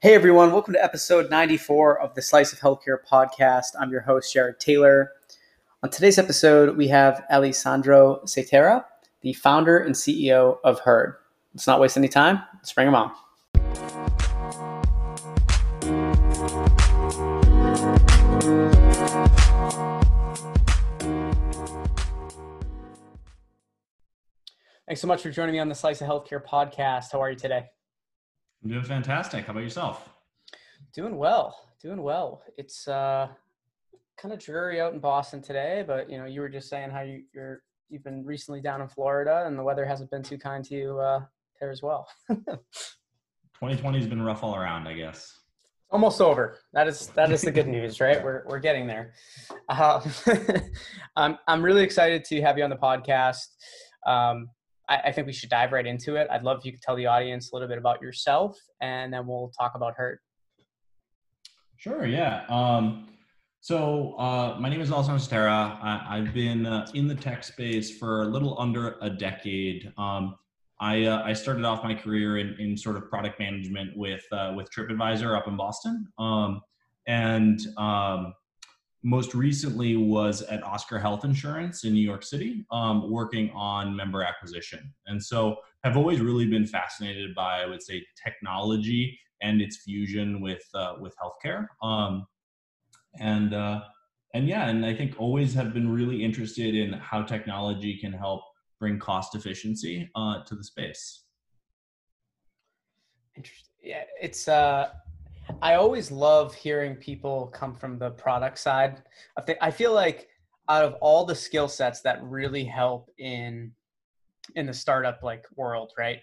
Hey everyone, welcome to episode 94 of the Slice of Healthcare podcast. I'm your host, Jared Taylor. On today's episode, we have Alessandro Cetera, the founder and CEO of Herd. Let's not waste any time. Let's bring him on. Thanks so much for joining me on the Slice of Healthcare podcast. How are you today? I'm doing fantastic. How about yourself? Doing well. It's kind of dreary out in Boston today, but you know, you were just saying how you've been recently down in Florida, and the weather hasn't been too kind to you there as well. 2020 has been rough all around, I guess. Almost over. That is the good news, right? We're getting there. I'm really excited to have you on the podcast. I think we should dive right into it. I'd love if you could tell the audience a little bit about yourself, and then we'll talk about Herd. Sure, yeah. So my name is Alison Sterra. I've been in the tech space for a little under a decade. I started off my career in sort of product management with TripAdvisor up in Boston. Most recently was at Oscar Health Insurance in New York City, working on member acquisition. And so I've always really been fascinated by, I would say, technology and its fusion with healthcare. And I think always have been really interested in how technology can help bring cost efficiency to the space. Interesting. Yeah, it's I always love hearing people come from the product side. I feel like out of all the skill sets that really help in the startup like world, right?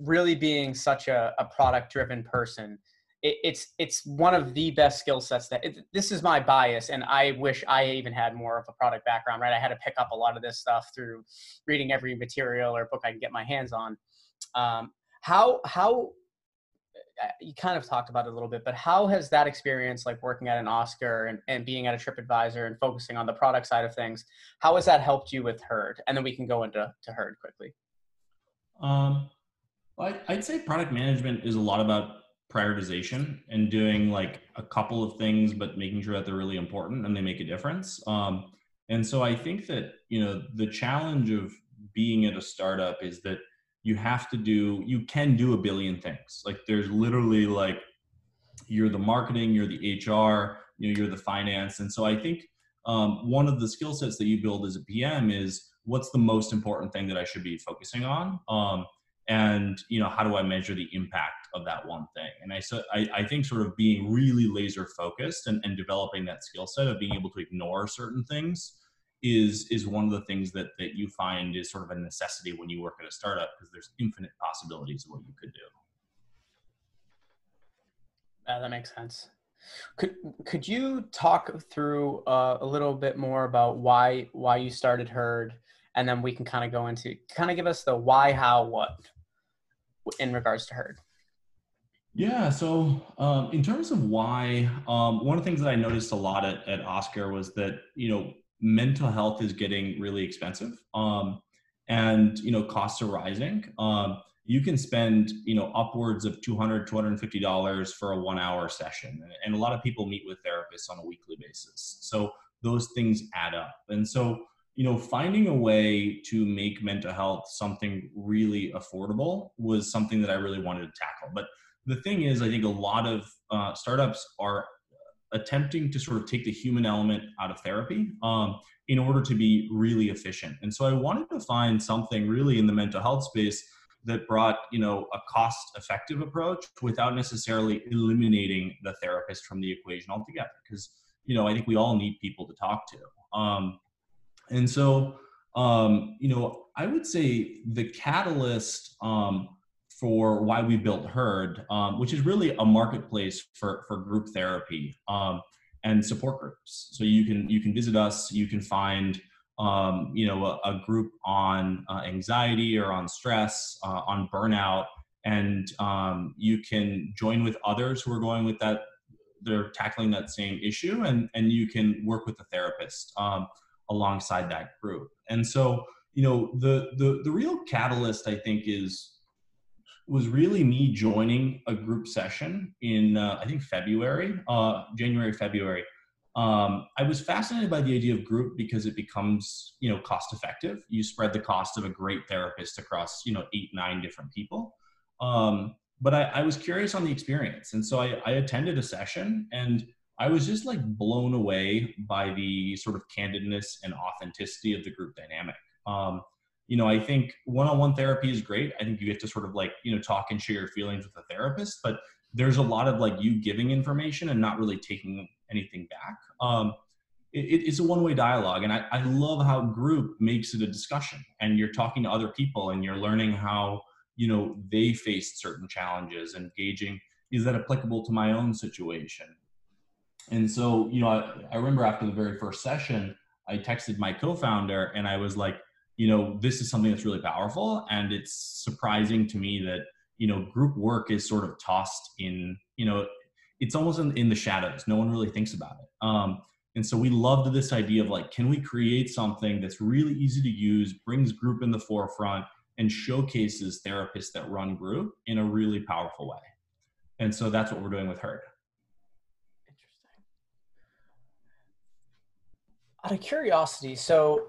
Really being such a product driven person, it's one of the best skill sets that this is my bias, and I wish I even had more of a product background, right? I had to pick up a lot of this stuff through reading every material or book I can get my hands on. How you kind of talked about it a little bit, but how has that experience, like working at an Oscar and being at a TripAdvisor and focusing on the product side of things, how has that helped you with Herd? And then we can go into Herd quickly. I'd say product management is a lot about prioritization and doing like a couple of things, but making sure that they're really important and they make a difference. And so I think that, you know, the challenge of being at a startup is that you can do a billion things. Like there's literally like, you're the marketing, you're the HR, you know, you're the finance. And so I think one of the skill sets that you build as a PM is what's the most important thing that I should be focusing on? And you know, how do I measure the impact of that one thing? And I think sort of being really laser focused and developing that skill set of being able to ignore certain things is one of the things that you find is sort of a necessity when you work at a startup, because there's infinite possibilities of what you could do. That makes sense. Could you talk through a little bit more about why you started Herd, and then we can kind of go into, kind of give us the why, how, what in regards to Herd? Yeah. So in terms of why, one of the things that I noticed a lot at Oscar was that, you know, mental health is getting really expensive, and you know, costs are rising. You can spend, you know, upwards of $200-$250 for a 1 hour session, and a lot of people meet with therapists on a weekly basis. So those things add up, and so you know, finding a way to make mental health something really affordable was something that I really wanted to tackle. But the thing is, I think a lot of startups are attempting to sort of take the human element out of therapy in order to be really efficient. And so I wanted to find something really in the mental health space that brought, you know, a cost-effective approach without necessarily eliminating the therapist from the equation altogether. Because, you know, I think we all need people to talk to. You know, I would say the catalyst for why we built Herd, which is really a marketplace for group therapy and support groups. So you can visit us, you can find you know, a group on anxiety or on stress, on burnout, and you can join with others who are going with that, they're tackling that same issue, and you can work with a therapist alongside that group. And so, you know, the real catalyst I think is was really me joining a group session in, I think January, February. I was fascinated by the idea of group because it becomes, cost effective. You spread the cost of a great therapist across, 8, 9 different people. But I was curious on the experience. And so I attended a session and I was just like blown away by the sort of candidness and authenticity of the group dynamic. I think one-on-one therapy is great. I think you get to sort of like, talk and share your feelings with a therapist, but there's a lot of like you giving information and not really taking anything back. It's a one-way dialogue. And I love how group makes it a discussion and you're talking to other people and you're learning how, they faced certain challenges and gauging, is that applicable to my own situation? And so, I remember after the very first session, I texted my co-founder and I was like, this is something that's really powerful. And it's surprising to me that, group work is sort of tossed in, it's almost in the shadows. No one really thinks about it. And so we loved this idea of like, can we create something that's really easy to use, brings group in the forefront and showcases therapists that run group in a really powerful way. And so that's what we're doing with Herd. Interesting. Out of curiosity, so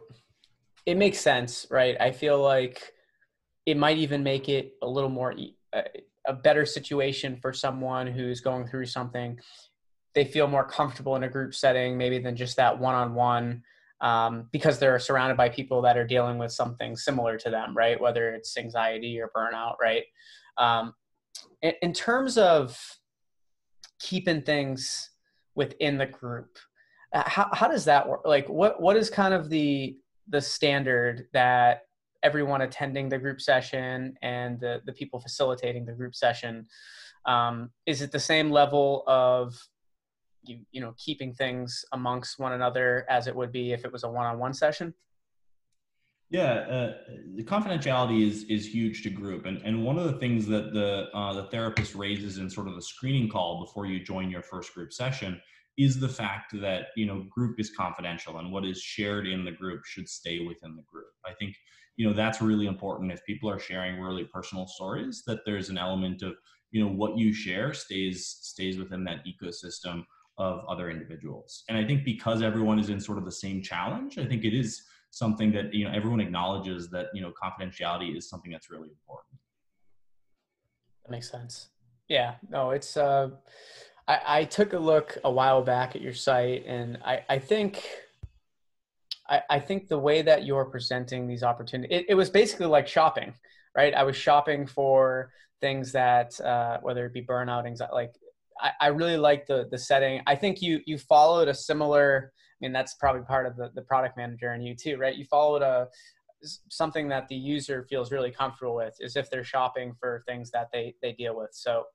it makes sense, right? I feel like it might even make it a little more, a better situation for someone who's going through something. They feel more comfortable in a group setting, maybe than just that one-on-one, because they're surrounded by people that are dealing with something similar to them, right? Whether it's anxiety or burnout, right? In terms of keeping things within the group, how does that work? Like what is kind of the standard that everyone attending the group session and the people facilitating the group session, is it the same level of, keeping things amongst one another as it would be if it was a one-on-one session? Yeah, the confidentiality is huge to group. And one of the things that the therapist raises in sort of the screening call before you join your first group session is the fact that, group is confidential and what is shared in the group should stay within the group. I think, that's really important. If people are sharing really personal stories, that there's an element of, what you share stays within that ecosystem of other individuals. And I think because everyone is in sort of the same challenge, I think it is something that, everyone acknowledges that, confidentiality is something that's really important. That makes sense. Yeah, no, it's, I took a look a while back at your site, and I think the way that you're presenting these opportunities, it was basically like shopping, right? I was shopping for things that, whether it be burnout, anxiety, like I really like the setting. I think you followed a similar, that's probably part of the product manager in you too, right? You followed something that the user feels really comfortable with, is if they're shopping for things that they deal with. So,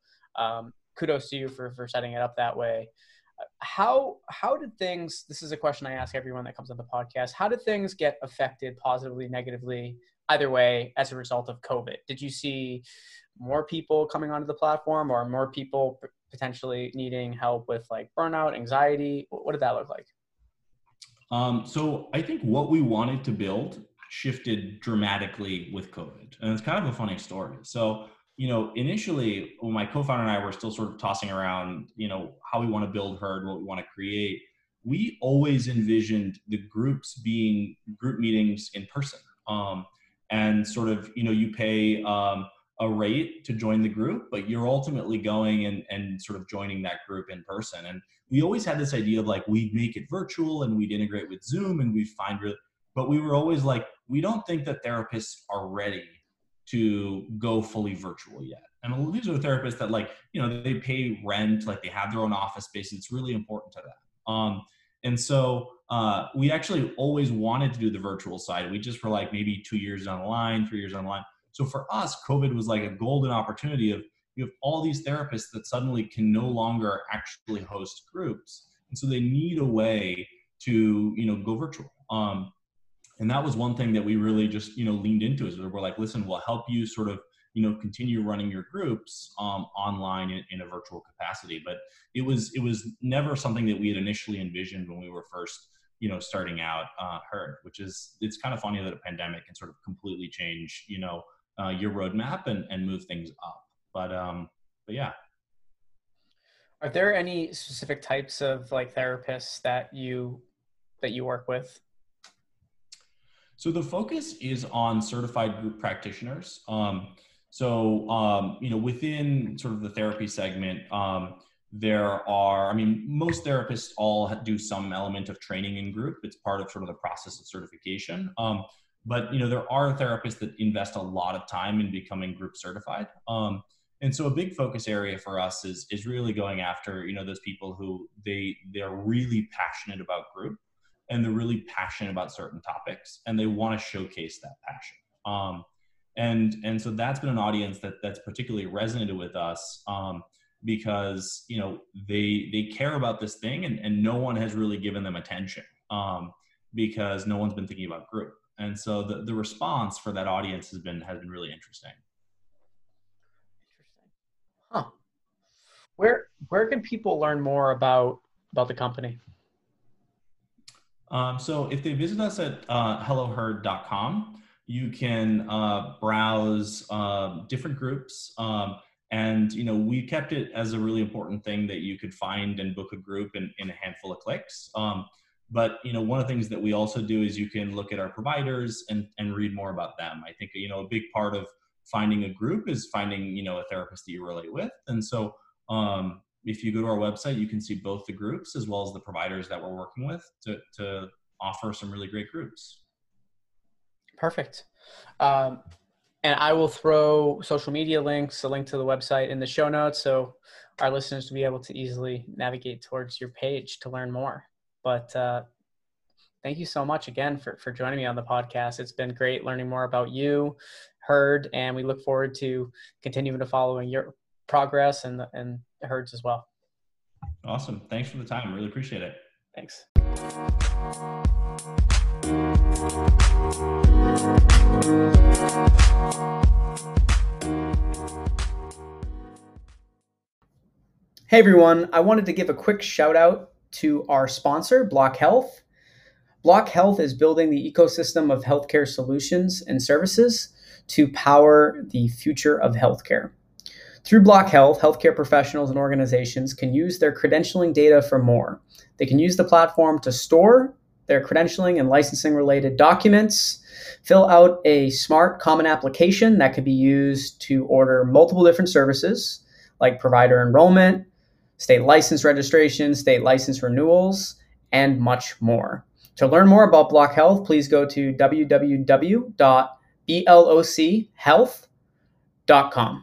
kudos to you for setting it up that way. How did things, this is a question I ask everyone that comes on the podcast, how did things get affected positively, negatively, either way, as a result of COVID? Did you see more people coming onto the platform or more people potentially needing help with like burnout, anxiety? What did that look like? So I think what we wanted to build shifted dramatically with COVID. And it's kind of a funny story. So initially when my co-founder and I were still sort of tossing around, how we want to build Herd, what we want to create, we always envisioned the groups being group meetings in person. And sort of, you pay a rate to join the group, but you're ultimately going and sort of joining that group in person. And we always had this idea of like, we'd make it virtual and we'd integrate with Zoom and we'd find really, but we were always like, we don't think that therapists are ready to go fully virtual yet. And these are therapists that like, they pay rent, like they have their own office space. It's really important to them. And so we actually always wanted to do the virtual side. We just were like maybe 2 years down the line, 3 years down the line. So for us, COVID was like a golden opportunity of you have all these therapists that suddenly can no longer actually host groups. And so they need a way to, go virtual. And that was one thing that we really just, leaned into is we're like, listen, we'll help you sort of, continue running your groups online in a virtual capacity. But it was never something that we had initially envisioned when we were first, starting out Herd, which is, it's kind of funny that a pandemic can sort of completely change, your roadmap and move things up. But yeah. Are there any specific types of like therapists that you work with? So the focus is on certified group practitioners. You know, within sort of the therapy segment, there are, I mean, most therapists all do some element of training in group. It's part of sort of the process of certification. But, you know, there are therapists that invest a lot of time in becoming group certified. And so a big focus area for us is really going after, you know, those people who they're really passionate about group, and they're really passionate about certain topics, and they want to showcase that passion. And so that's been an audience that's particularly resonated with us, because, you know, they care about this thing, and no one has really given them attention, because no one's been thinking about group. And so the response for that audience has been really interesting. Interesting. Huh. Where can people learn more about the company? So if they visit us at helloherd.com, you can browse different groups. And, you know, we kept it as a really important thing that you could find and book a group in a handful of clicks. But, you know, one of the things that we also do is you can look at our providers and read more about them. I think, you know, a big part of finding a group is finding, you know, a therapist that you relate with. And so if you go to our website, you can see both the groups as well as the providers that we're working with to offer some really great groups. Perfect. And I will throw social media links, a link to the website in the show notes, so our listeners will be able to easily navigate towards your page to learn more. But thank you so much again for joining me on the podcast. It's been great learning more about you, Herd, and we look forward to continuing to following your progress and Herd's as well. Awesome. Thanks for the time. Really appreciate it. Thanks. Hey everyone, I wanted to give a quick shout out to our sponsor, Block Health. Block Health is building the ecosystem of healthcare solutions and services to power the future of healthcare. Through Block Health, healthcare professionals and organizations can use their credentialing data for more. They can use the platform to store their credentialing and licensing related documents, fill out a smart common application that could be used to order multiple different services like provider enrollment, state license registration, state license renewals, and much more. To learn more about Block Health, please go to www.blochealth.com.